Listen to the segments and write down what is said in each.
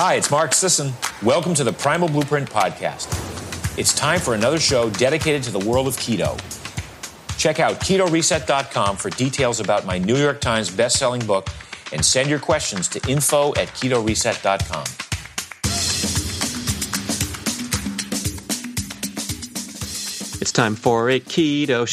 Hi, it's Mark Sisson. Welcome to the Primal Blueprint Podcast. It's time for another show dedicated to the world of keto. Check out KetoReset.com for details about my New York Times best-selling book and send your questions to info@KetoReset.com. It's time for a keto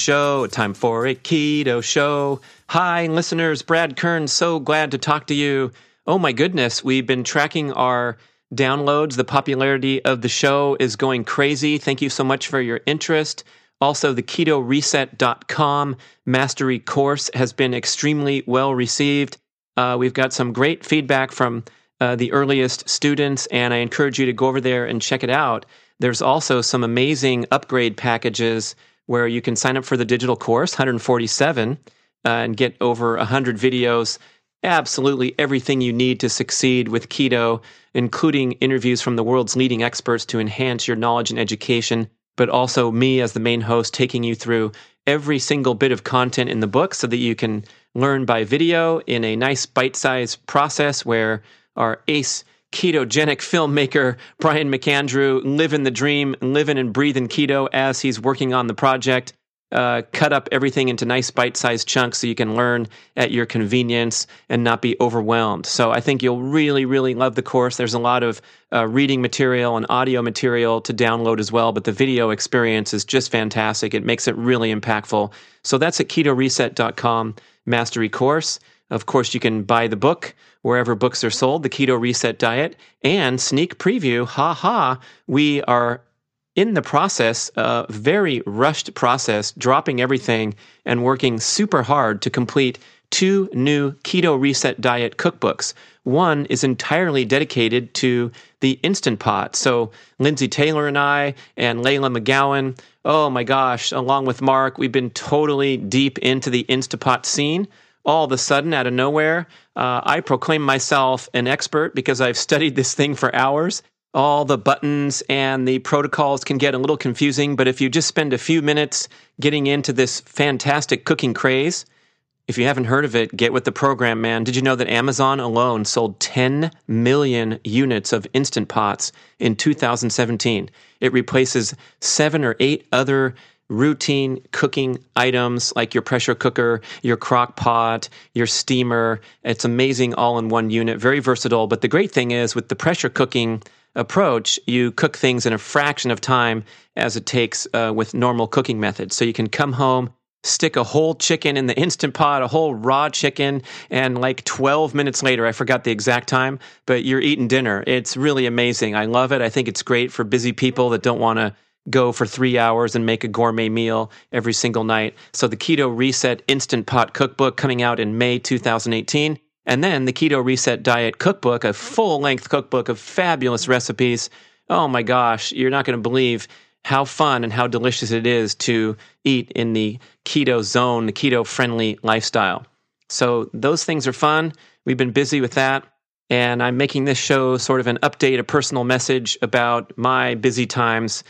show. Hi, listeners. Brad Kearns, so glad to talk to you. Oh my goodness, we've been tracking our downloads. The popularity of the show is going crazy. Thank you so much for your interest. Also, the KetoReset.com mastery course has been extremely well received. We've got some great feedback from the earliest students, and I encourage you to go over there and check it out. There's also some amazing upgrade packages where you can sign up for the digital course, 147, and get over 100 videos, absolutely everything you need to succeed with keto, including interviews from the world's leading experts to enhance your knowledge and education, but also me as the main host taking you through every single bit of content in the book so that you can learn by video in a nice bite-sized process where our ace ketogenic filmmaker, Brian McAndrew, living the dream, living and breathing keto as he's working on the project, cut up everything into nice bite-sized chunks so you can learn at your convenience and not be overwhelmed. So I think you'll really, really love the course. There's a lot of reading material and audio material to download as well, but the video experience is just fantastic. It makes it really impactful. So that's at KetoReset.com mastery course. Of course, you can buy the book wherever books are sold, The Keto Reset Diet, and sneak preview. We are in the process, a very rushed process, dropping everything and working super hard to complete two new Keto Reset Diet cookbooks. One is entirely dedicated to the Instant Pot. So Lindsay Taylor and I and Layla McGowan, oh my gosh, along with Mark, we've been totally deep into the Instant Pot scene. All of a sudden, out of nowhere, I proclaim myself an expert because I've studied this thing for hours. All the buttons and the protocols can get a little confusing, but if you just spend a few minutes getting into this fantastic cooking craze, if you haven't heard of it, get with the program, man. Did you know that Amazon alone sold 10 million units of Instant Pots in 2017? It replaces 7 or 8 other routine cooking items like your pressure cooker, your crock pot, your steamer. It's amazing all in one unit, very versatile. But the great thing is with the pressure cooking approach, you cook things in a fraction of time as it takes with normal cooking methods. So you can come home, stick a whole chicken in the Instant Pot, a whole raw chicken, and like 12 minutes later, I forgot the exact time, but you're eating dinner. It's really amazing. I love it. I think it's great for busy people that don't want to go for 3 hours and make a gourmet meal every single night. So the Keto Reset Instant Pot Cookbook coming out in May 2018. And then the Keto Reset Diet Cookbook, a full-length cookbook of fabulous recipes. Oh my gosh, you're not going to believe how fun and how delicious it is to eat in the keto zone, the keto-friendly lifestyle. So those things are fun. We've been busy with that. And I'm making this show sort of an update, a personal message about my busy times,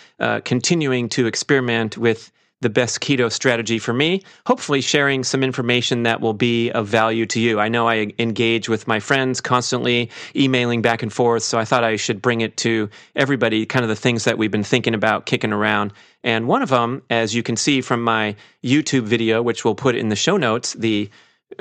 continuing to experiment with the best keto strategy for me, hopefully sharing some information that will be of value to you. I know I engage with my friends constantly, emailing back and forth, so I thought I should bring it to everybody, kind of the things that we've been thinking about, kicking around. And one of them, as you can see from my YouTube video, which we'll put in the show notes, the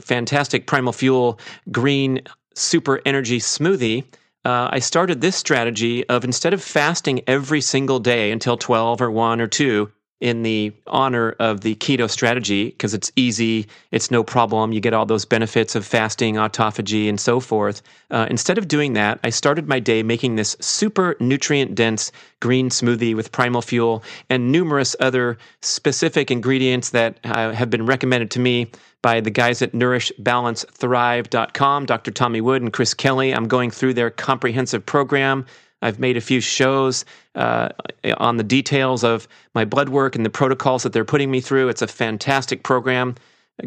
fantastic Primal Fuel Green Super Energy Smoothie, I started this strategy of instead of fasting every single day until 12 or 1 or 2 in the honor of the keto strategy, because it's easy, it's no problem, you get all those benefits of fasting, autophagy, and so forth. Instead of doing that, I started my day making this super nutrient-dense green smoothie with Primal Fuel and numerous other specific ingredients that have been recommended to me by the guys at nourishbalancethrive.com, Dr. Tommy Wood and Chris Kelly. I'm going through their comprehensive program. I've made a few shows on the details of my blood work and the protocols that they're putting me through. It's a fantastic program.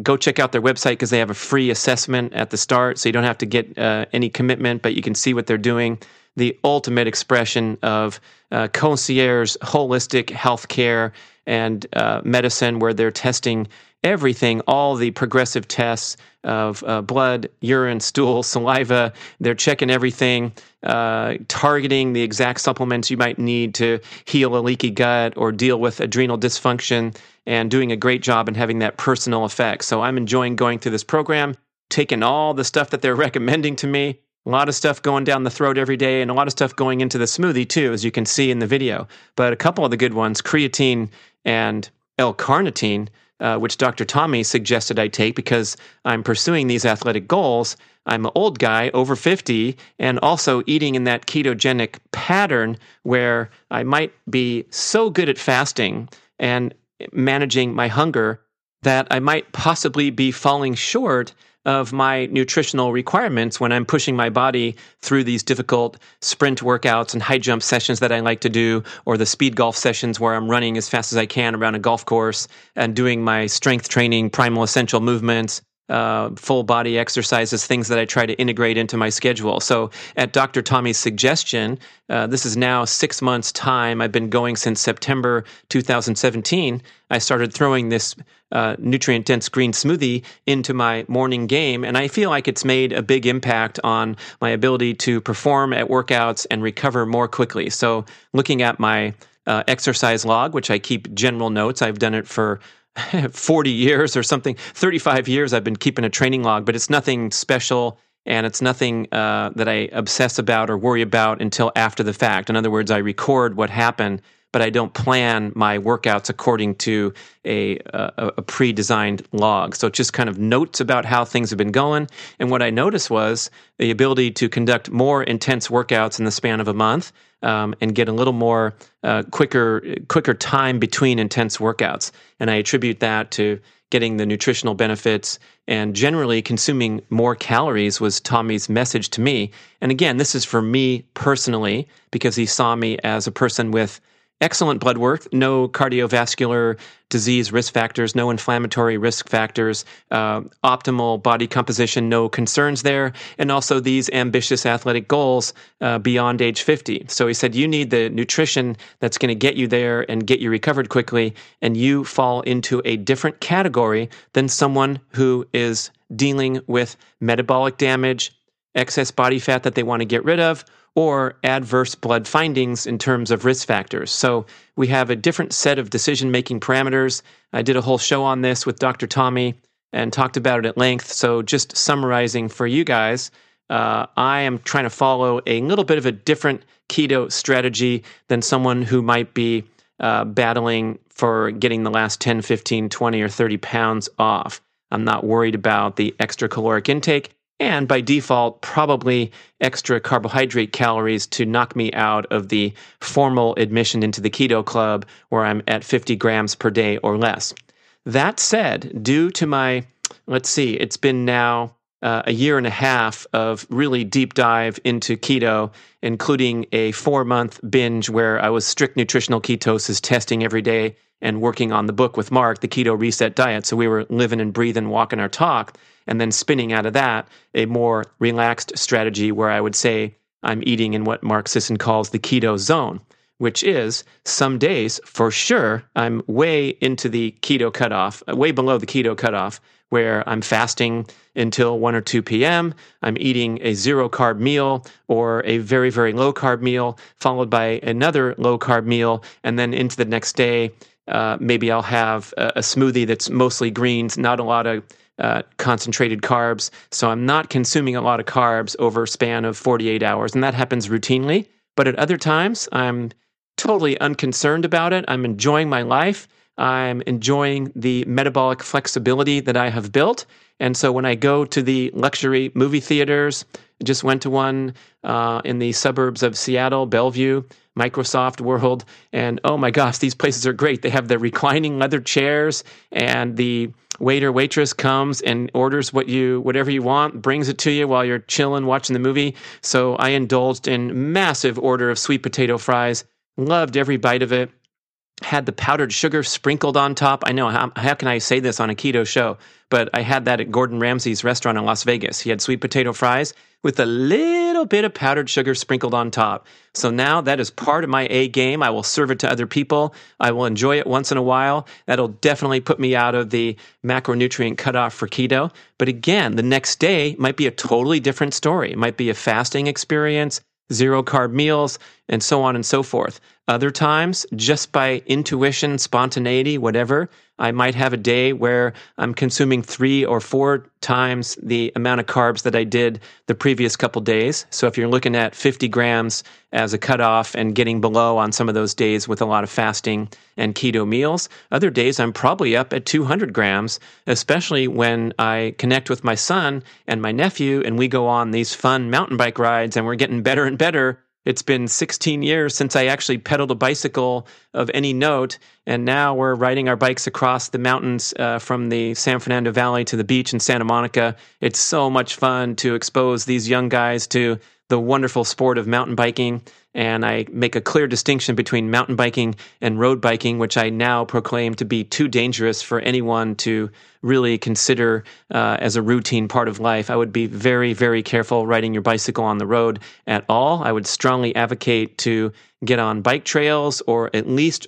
Go check out their website because they have a free assessment at the start, so you don't have to get any commitment, but you can see what they're doing. The ultimate expression of concierge, holistic healthcare and medicine, where they're testing everything, all the progressive tests of blood, urine, stool, saliva. They're checking everything, targeting the exact supplements you might need to heal a leaky gut or deal with adrenal dysfunction, and doing a great job and having that personal effect. So I'm enjoying going through this program, taking all the stuff that they're recommending to me. A lot of stuff going down the throat every day, and a lot of stuff going into the smoothie too, as you can see in the video. But a couple of the good ones, creatine and L-carnitine, which Dr. Tommy suggested I take because I'm pursuing these athletic goals. I'm an old guy, over 50, and also eating in that ketogenic pattern where I might be so good at fasting and managing my hunger that I might possibly be falling short of my nutritional requirements when I'm pushing my body through these difficult sprint workouts and high jump sessions that I like to do, or the speed golf sessions where I'm running as fast as I can around a golf course and doing my strength training, primal essential movements, full body exercises, things that I try to integrate into my schedule. So at Dr. Tommy's suggestion, this is now 6 months' time. I've been going since September 2017. I started throwing this nutrient-dense green smoothie into my morning game, and I feel like it's made a big impact on my ability to perform at workouts and recover more quickly. So looking at my exercise log, which I keep general notes, I've done it for 40 years or something, 35 years I've been keeping a training log, but it's nothing special. And it's nothing that I obsess about or worry about until after the fact. In other words, I record what happened, but I don't plan my workouts according to a pre-designed log. So just kind of notes about how things have been going. And what I noticed was the ability to conduct more intense workouts in the span of a month and get a little more quicker time between intense workouts. And I attribute that to getting the nutritional benefits, and generally consuming more calories was Tommy's message to me. And again, this is for me personally, because he saw me as a person with excellent blood work, no cardiovascular disease risk factors, no inflammatory risk factors, optimal body composition, no concerns there, and also these ambitious athletic goals beyond age 50. So he said, you need the nutrition that's going to get you there and get you recovered quickly, and you fall into a different category than someone who is dealing with metabolic damage, excess body fat that they want to get rid of, or adverse blood findings in terms of risk factors. So we have a different set of decision-making parameters. I did a whole show on this with Dr. Tommy and talked about it at length. So just summarizing for you guys, I am trying to follow a little bit of a different keto strategy than someone who might be battling for getting the last 10, 15, 20, or 30 pounds off. I'm not worried about the extra caloric intake, and by default, probably extra carbohydrate calories to knock me out of the formal admission into the keto club where I'm at 50 grams per day or less. That said, due to my, it's been now a year and a half of really deep dive into keto, including a 4-month binge where I was strict nutritional ketosis, testing every day and working on the book with Mark, The Keto Reset Diet. So we were living and breathing, walking our talk, and then spinning out of that a more relaxed strategy where I would say I'm eating in what Mark Sisson calls the keto zone, which is some days for sure I'm way into the keto cutoff, way below the keto cutoff, where I'm fasting until 1 or 2 p.m., I'm eating a zero-carb meal or a very, very low-carb meal, followed by another low-carb meal, and then into the next day, maybe I'll have a smoothie that's mostly greens, not a lot of concentrated carbs. So I'm not consuming a lot of carbs over a span of 48 hours. And that happens routinely. But at other times, I'm totally unconcerned about it. I'm enjoying my life. I'm enjoying the metabolic flexibility that I have built. And so when I go to the luxury movie theaters, I just went to one in the suburbs of Seattle, Bellevue, Microsoft World. And oh my gosh, these places are great. They have the reclining leather chairs, and the waiter, waitress comes and orders whatever you want, brings it to you while you're chilling, watching the movie. So I indulged in massive order of sweet potato fries, loved every bite of it. had the powdered sugar sprinkled on top. I know, how can I say this on a keto show? But I had that at Gordon Ramsay's restaurant in Las Vegas. He had sweet potato fries with a little bit of powdered sugar sprinkled on top. So now that is part of my A game. I will serve it to other people. I will enjoy it once in a while. That'll definitely put me out of the macronutrient cutoff for keto. But again, the next day might be a totally different story. It might be a fasting experience, zero carb meals, and so on and so forth. Other times, just by intuition, spontaneity, whatever, I might have a day where I'm consuming 3 or 4 times the amount of carbs that I did the previous couple days. So if you're looking at 50 grams as a cutoff and getting below on some of those days with a lot of fasting and keto meals, other days I'm probably up at 200 grams, especially when I connect with my son and my nephew and we go on these fun mountain bike rides and we're getting better and better. It's been 16 years since I actually pedaled a bicycle of any note, and now we're riding our bikes across the mountains from the San Fernando Valley to the beach in Santa Monica. It's so much fun to expose these young guys to the wonderful sport of mountain biking, and I make a clear distinction between mountain biking and road biking, which I now proclaim to be too dangerous for anyone to really consider as a routine part of life. I would be very, very careful riding your bicycle on the road at all. I would strongly advocate to get on bike trails or at least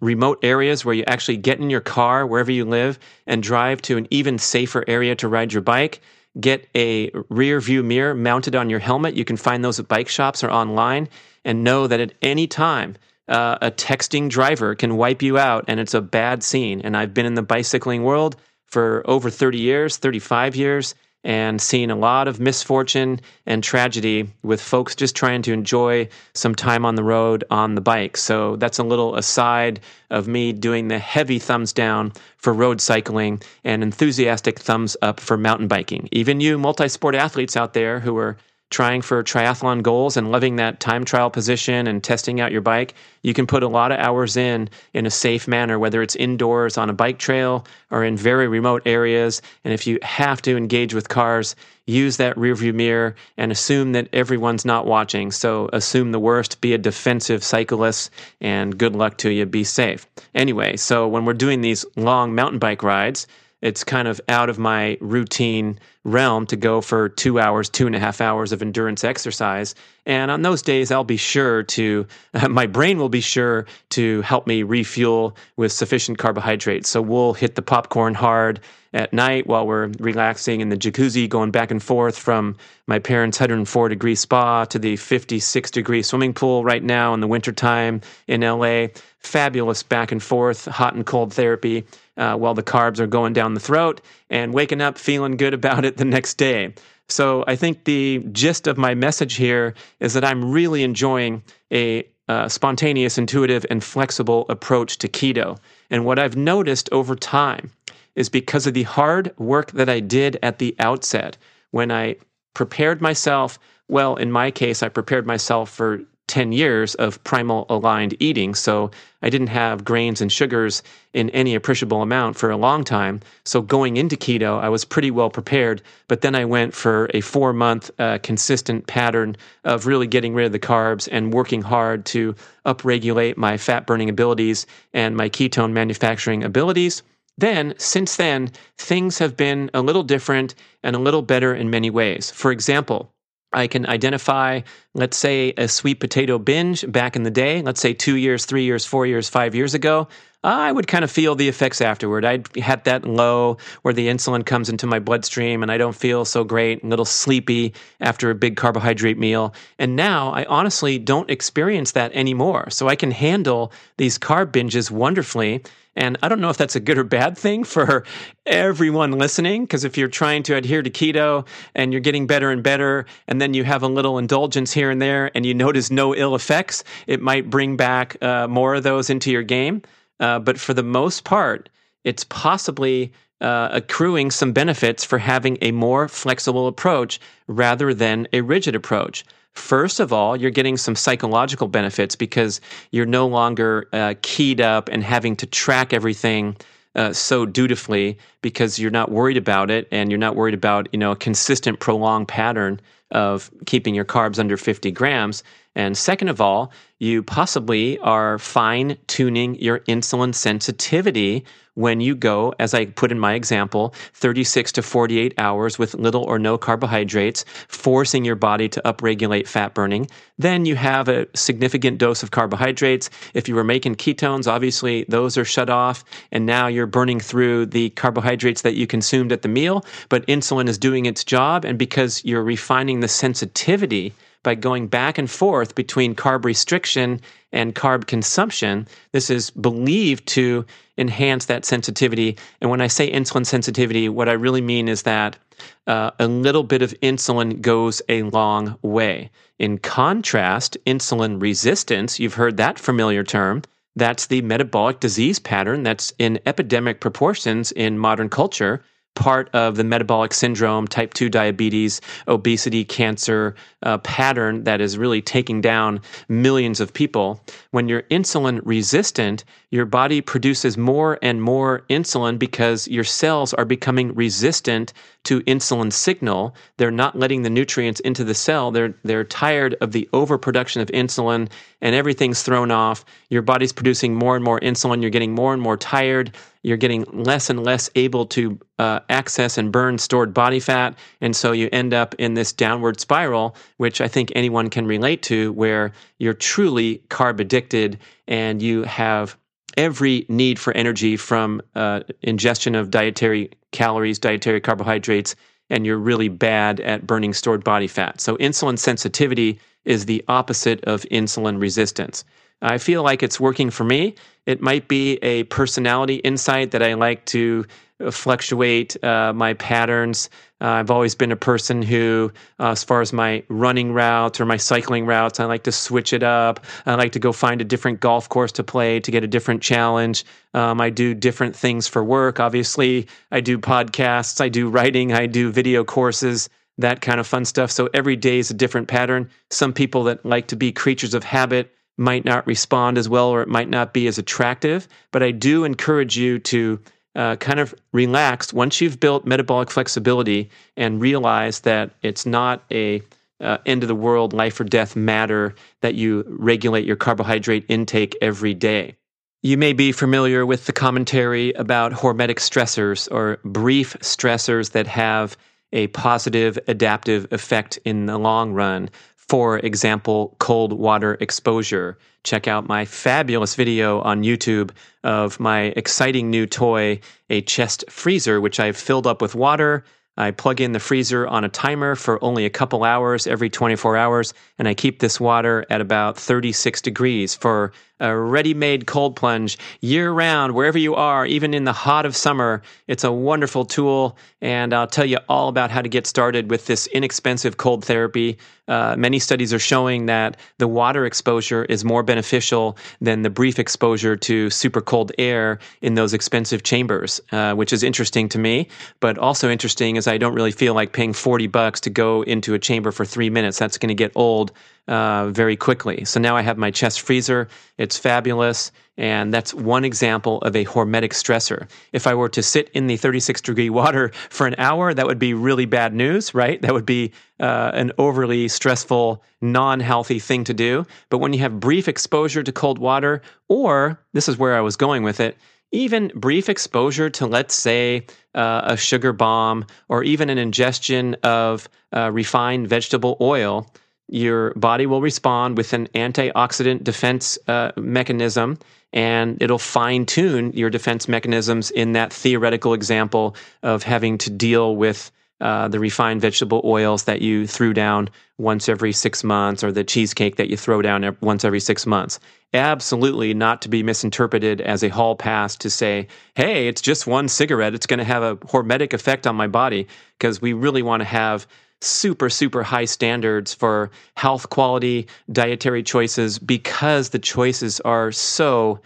remote areas where you actually get in your car wherever you live and drive to an even safer area to ride your bike. Get a rear view mirror mounted on your helmet. You can find those at bike shops or online, and know that at any time a texting driver can wipe you out, and it's a bad scene. And I've been in the bicycling world for over 30 years, 35 years, and seen a lot of misfortune and tragedy with folks just trying to enjoy some time on the road on the bike. So that's a little aside of me doing the heavy thumbs down for road cycling and enthusiastic thumbs up for mountain biking. Even you multi-sport athletes out there who are trying for triathlon goals and loving that time trial position and testing out your bike, you can put a lot of hours in a safe manner, whether it's indoors on a bike trail or in very remote areas. And if you have to engage with cars, use that rearview mirror and assume that everyone's not watching. So assume the worst, be a defensive cyclist, and good luck to you, be safe. Anyway, so when we're doing these long mountain bike rides, it's kind of out of my routine realm to go for 2 hours, 2.5 hours of endurance exercise. And on those days, I'll be sure to, my brain will be sure to help me refuel with sufficient carbohydrates. So we'll hit the popcorn hard at night while we're relaxing in the jacuzzi, going back and forth from my parents' 104-degree spa to the 56-degree swimming pool right now in the wintertime in LA. Fabulous back and forth, hot and cold therapy. While the carbs are going down the throat and waking up feeling good about it the next day. So I think the gist of my message here is that I'm really enjoying a spontaneous, intuitive, and flexible approach to keto. And what I've noticed over time is because of the hard work that I did at the outset, when I prepared myself, well, in my case, I prepared myself for 10 years of primal aligned eating. So I didn't have grains and sugars in any appreciable amount for a long time. So going into keto, I was pretty well prepared, but then I went for a 4-month consistent pattern of really getting rid of the carbs and working hard to upregulate my fat burning abilities and my ketone manufacturing abilities. Then, since then, things have been a little different and a little better in many ways. For example, I can identify, let's say, a sweet potato binge back in the day, let's say 2 years, 3 years, 4 years, 5 years ago. I would kind of feel the effects afterward. I'd had that low where the insulin comes into my bloodstream and I don't feel so great, a little sleepy after a big carbohydrate meal. And now I honestly don't experience that anymore. So I can handle these carb binges wonderfully. And I don't know if that's a good or bad thing for everyone listening, because if you're trying to adhere to keto and you're getting better and better, and then you have a little indulgence here and there and you notice no ill effects, it might bring back more of those into your game. But for the most part, it's possibly accruing some benefits for having a more flexible approach rather than a rigid approach. First of all, you're getting some psychological benefits because you're no longer keyed up and having to track everything so dutifully because you're not worried about it and you're not worried about, you know, a consistent, prolonged pattern of keeping your carbs under 50 grams. And second of all, you possibly are fine-tuning your insulin sensitivity when you go, as I put in my example, 36 to 48 hours with little or no carbohydrates, forcing your body to upregulate fat burning. Then you have a significant dose of carbohydrates. If you were making ketones, obviously those are shut off, and now you're burning through the carbohydrates that you consumed at the meal, but insulin is doing its job, and because you're refining the sensitivity by going back and forth between carb restriction and carb consumption, this is believed to enhance that sensitivity. And when I say insulin sensitivity, what I really mean is that a little bit of insulin goes a long way. In contrast, insulin resistance, you've heard that familiar term, that's the metabolic disease pattern that's in epidemic proportions in modern culture, part of the metabolic syndrome, type 2 diabetes, obesity, cancer pattern that is really taking down millions of people. When you're insulin resistant, your body produces more and more insulin because your cells are becoming resistant to insulin signal. They're not letting the nutrients into the cell. They're tired of the overproduction of insulin, and everything's thrown off. Your body's producing more and more insulin. You're getting more and more tired. You're getting less and less able to access and burn stored body fat. And so you end up in this downward spiral, which I think anyone can relate to, where you're truly carb addicted and you have every need for energy from ingestion of dietary calories, dietary carbohydrates, and you're really bad at burning stored body fat. So insulin sensitivity is the opposite of insulin resistance. I feel like it's working for me. It might be a personality insight that I like to fluctuate my patterns. I've always been a person who, as far as my running routes or my cycling routes, I like to switch it up. I like to go find a different golf course to play to get a different challenge. I do different things for work. Obviously, I do podcasts, I do writing, I do video courses, that kind of fun stuff. So every day is a different pattern. Some people that like to be creatures of habit might not respond as well, or it might not be as attractive. But I do encourage you to kind of relax once you've built metabolic flexibility and realize that it's not a end of the world, life or death matter that you regulate your carbohydrate intake every day. You may be familiar with the commentary about hormetic stressors or brief stressors that have a positive adaptive effect in the long run. For example, cold water exposure. Check out my fabulous video on YouTube of my exciting new toy, a chest freezer, which I've filled up with water. I plug in the freezer on a timer for only a couple hours every 24 hours, and I keep this water at about 36 degrees for a ready-made cold plunge year-round, wherever you are, even in the hot of summer. It's a wonderful tool, and I'll tell you all about how to get started with this inexpensive cold therapy. Many studies are showing that the water exposure is more beneficial than the brief exposure to super cold air in those expensive chambers, which is interesting to me, but also interesting is I don't really feel like paying $40 to go into a chamber for 3 minutes. That's going to get old very quickly. So now I have my chest freezer. It's fabulous. And that's one example of a hormetic stressor. If I were to sit in the 36-degree water for an hour, that would be really bad news, right? That would be an overly stressful, non-healthy thing to do. But when you have brief exposure to cold water, or, this is where I was going with it, even brief exposure to, let's say, a sugar bomb or even an ingestion of refined vegetable oil, your body will respond with an antioxidant defense mechanism, and it'll fine-tune your defense mechanisms in that theoretical example of having to deal with the refined vegetable oils that you threw down once every 6 months or the cheesecake that you throw down once every 6 months. Absolutely not to be misinterpreted as a hall pass to say, hey, it's just one cigarette. It's going to have a hormetic effect on my body, because we really want to have super, super high standards for health quality, dietary choices, because the choices are so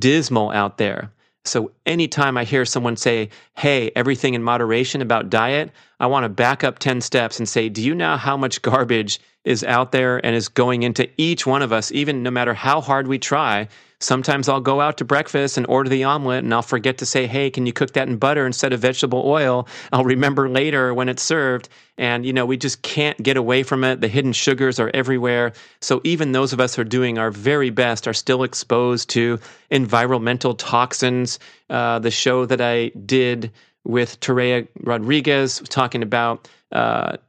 dismal out there. So anytime I hear someone say, hey, everything in moderation about diet, I want to back up 10 steps and say, do you know how much garbage is out there and is going into each one of us, even no matter how hard we try? Sometimes I'll go out to breakfast and order the omelet, and I'll forget to say, hey, can you cook that in butter instead of vegetable oil? I'll remember later when it's served. And, we just can't get away from it. The hidden sugars are everywhere. So even those of us who are doing our very best are still exposed to environmental toxins. The show that I did with Torreya Rodriguez talking about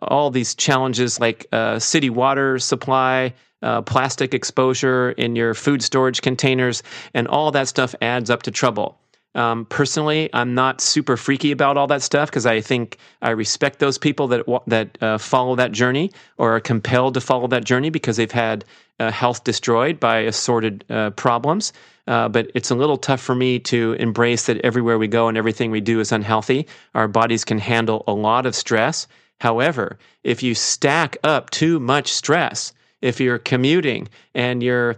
all these challenges like city water supply, plastic exposure in your food storage containers, and all that stuff adds up to trouble. Personally, I'm not super freaky about all that stuff because I think I respect those people that follow that journey or are compelled to follow that journey because they've had health destroyed by assorted problems. But it's a little tough for me to embrace that everywhere we go and everything we do is unhealthy. Our bodies can handle a lot of stress. However, if you stack up too much stress, if you're commuting and you're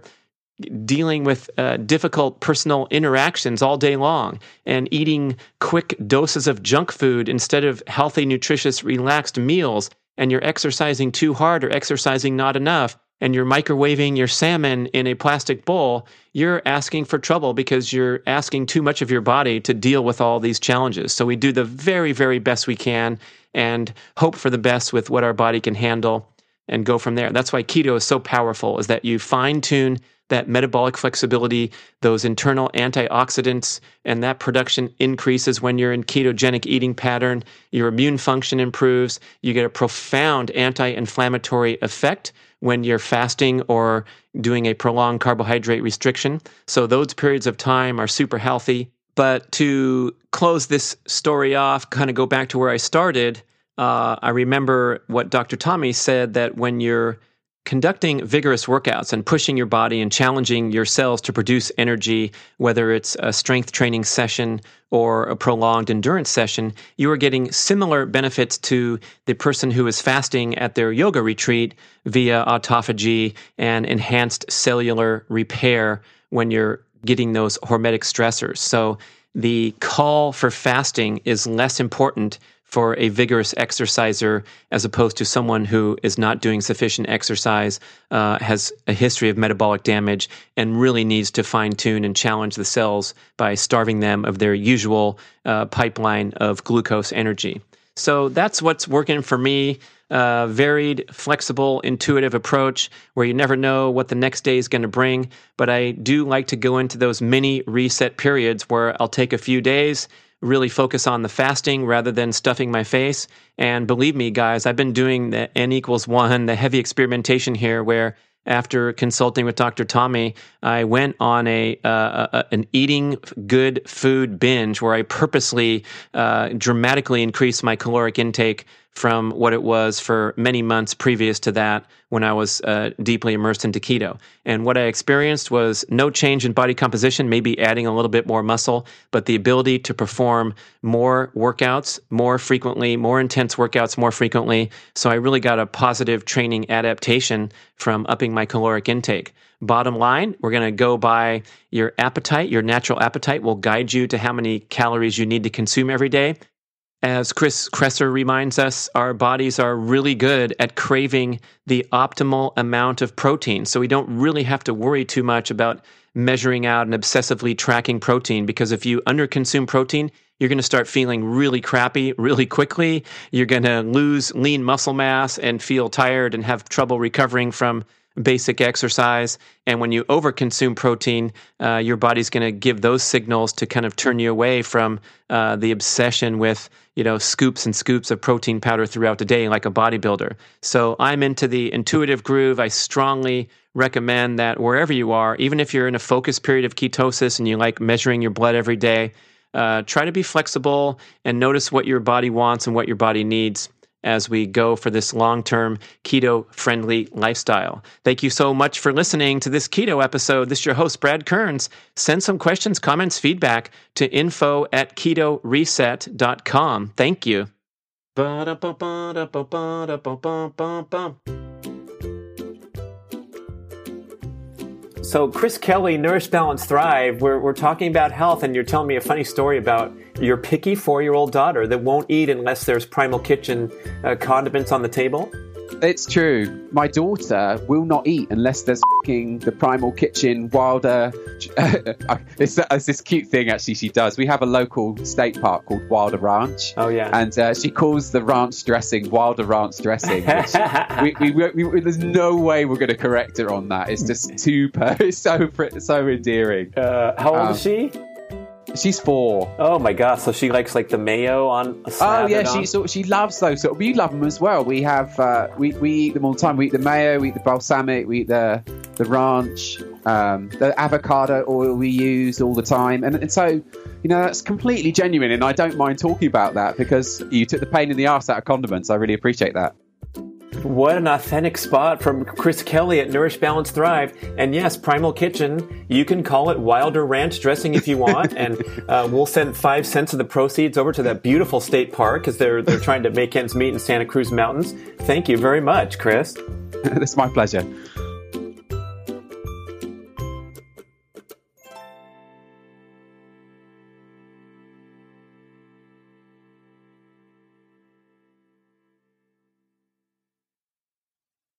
dealing with difficult personal interactions all day long and eating quick doses of junk food instead of healthy, nutritious, relaxed meals, and you're exercising too hard or exercising not enough, and you're microwaving your salmon in a plastic bowl, you're asking for trouble because you're asking too much of your body to deal with all these challenges. So we do the very, very best we can and hope for the best with what our body can handle and go from there. That's why keto is so powerful, is that you fine-tune that metabolic flexibility, those internal antioxidants, and that production increases when you're in ketogenic eating pattern. Your immune function improves. You get a profound anti-inflammatory effect when you're fasting or doing a prolonged carbohydrate restriction. So those periods of time are super healthy. But to close this story off, kind of go back to where I started, I remember what Dr. Tommy said, that when you're conducting vigorous workouts and pushing your body and challenging your cells to produce energy, whether it's a strength training session or a prolonged endurance session, you are getting similar benefits to the person who is fasting at their yoga retreat via autophagy and enhanced cellular repair when you're getting those hormetic stressors. So the call for fasting is less important for a vigorous exerciser as opposed to someone who is not doing sufficient exercise, has a history of metabolic damage, and really needs to fine-tune and challenge the cells by starving them of their usual pipeline of glucose energy. So that's what's working for me. Varied, flexible, intuitive approach where you never know what the next day is going to bring. But I do like to go into those mini reset periods where I'll take a few days, really focus on the fasting rather than stuffing my face. And believe me, guys, I've been doing the N=1, the heavy experimentation here, where after consulting with Dr. Tommy, I went on an eating good food binge where I purposely dramatically increased my caloric intake from what it was for many months previous to that when I was deeply immersed into keto. And what I experienced was no change in body composition, maybe adding a little bit more muscle, but the ability to perform more workouts more frequently, more intense workouts more frequently. So I really got a positive training adaptation from upping my caloric intake. Bottom line, we're going to go by your appetite. Your natural appetite will guide you to how many calories you need to consume every day. As Chris Kresser reminds us, our bodies are really good at craving the optimal amount of protein. So we don't really have to worry too much about measuring out and obsessively tracking protein, because if you underconsume protein, you're going to start feeling really crappy really quickly. You're going to lose lean muscle mass and feel tired and have trouble recovering from basic exercise. And when you overconsume protein, your body's going to give those signals to kind of turn you away from the obsession with, scoops and scoops of protein powder throughout the day like a bodybuilder. So I'm into the intuitive groove. I strongly recommend that wherever you are, even if you're in a focused period of ketosis and you like measuring your blood every day, try to be flexible and notice what your body wants and what your body needs as we go for this long-term keto-friendly lifestyle. Thank you so much for listening to this keto episode. This is your host, Brad Kearns. Send some questions, comments, feedback to info@KetoReset.com. Thank you. So Chris Kelly, Nourish Balance Thrive, we're talking about health, and you're telling me a funny story about your picky 4-year-old daughter that won't eat unless there's Primal Kitchen condiments on the table? It's true. My daughter will not eat unless there's the Primal Kitchen, Wilder. It's this cute thing, actually, she does. We have a local state park called Wilder Ranch. Oh, yeah. And she calls the ranch dressing Wilder Ranch dressing. Which we there's no way we're going to correct her on that. It's just too so endearing. How old is she? She's 4. Oh my gosh! So she likes the mayo on. Oh yeah, she loves those. So we love them as well. We have we eat them all the time. We eat the mayo, we eat the balsamic, we eat the ranch, the avocado oil we use all the time, and so that's completely genuine. And I don't mind talking about that because you took the pain in the ass out of condiments. I really appreciate that. What an authentic spot from Chris Kelly at Nourish Balance Thrive. And yes, Primal Kitchen, you can call it Wilder Ranch dressing if you want. And we'll send 5 cents of the proceeds over to that beautiful state park because they're trying to make ends meet in Santa Cruz Mountains. Thank you very much, Chris. It's my pleasure.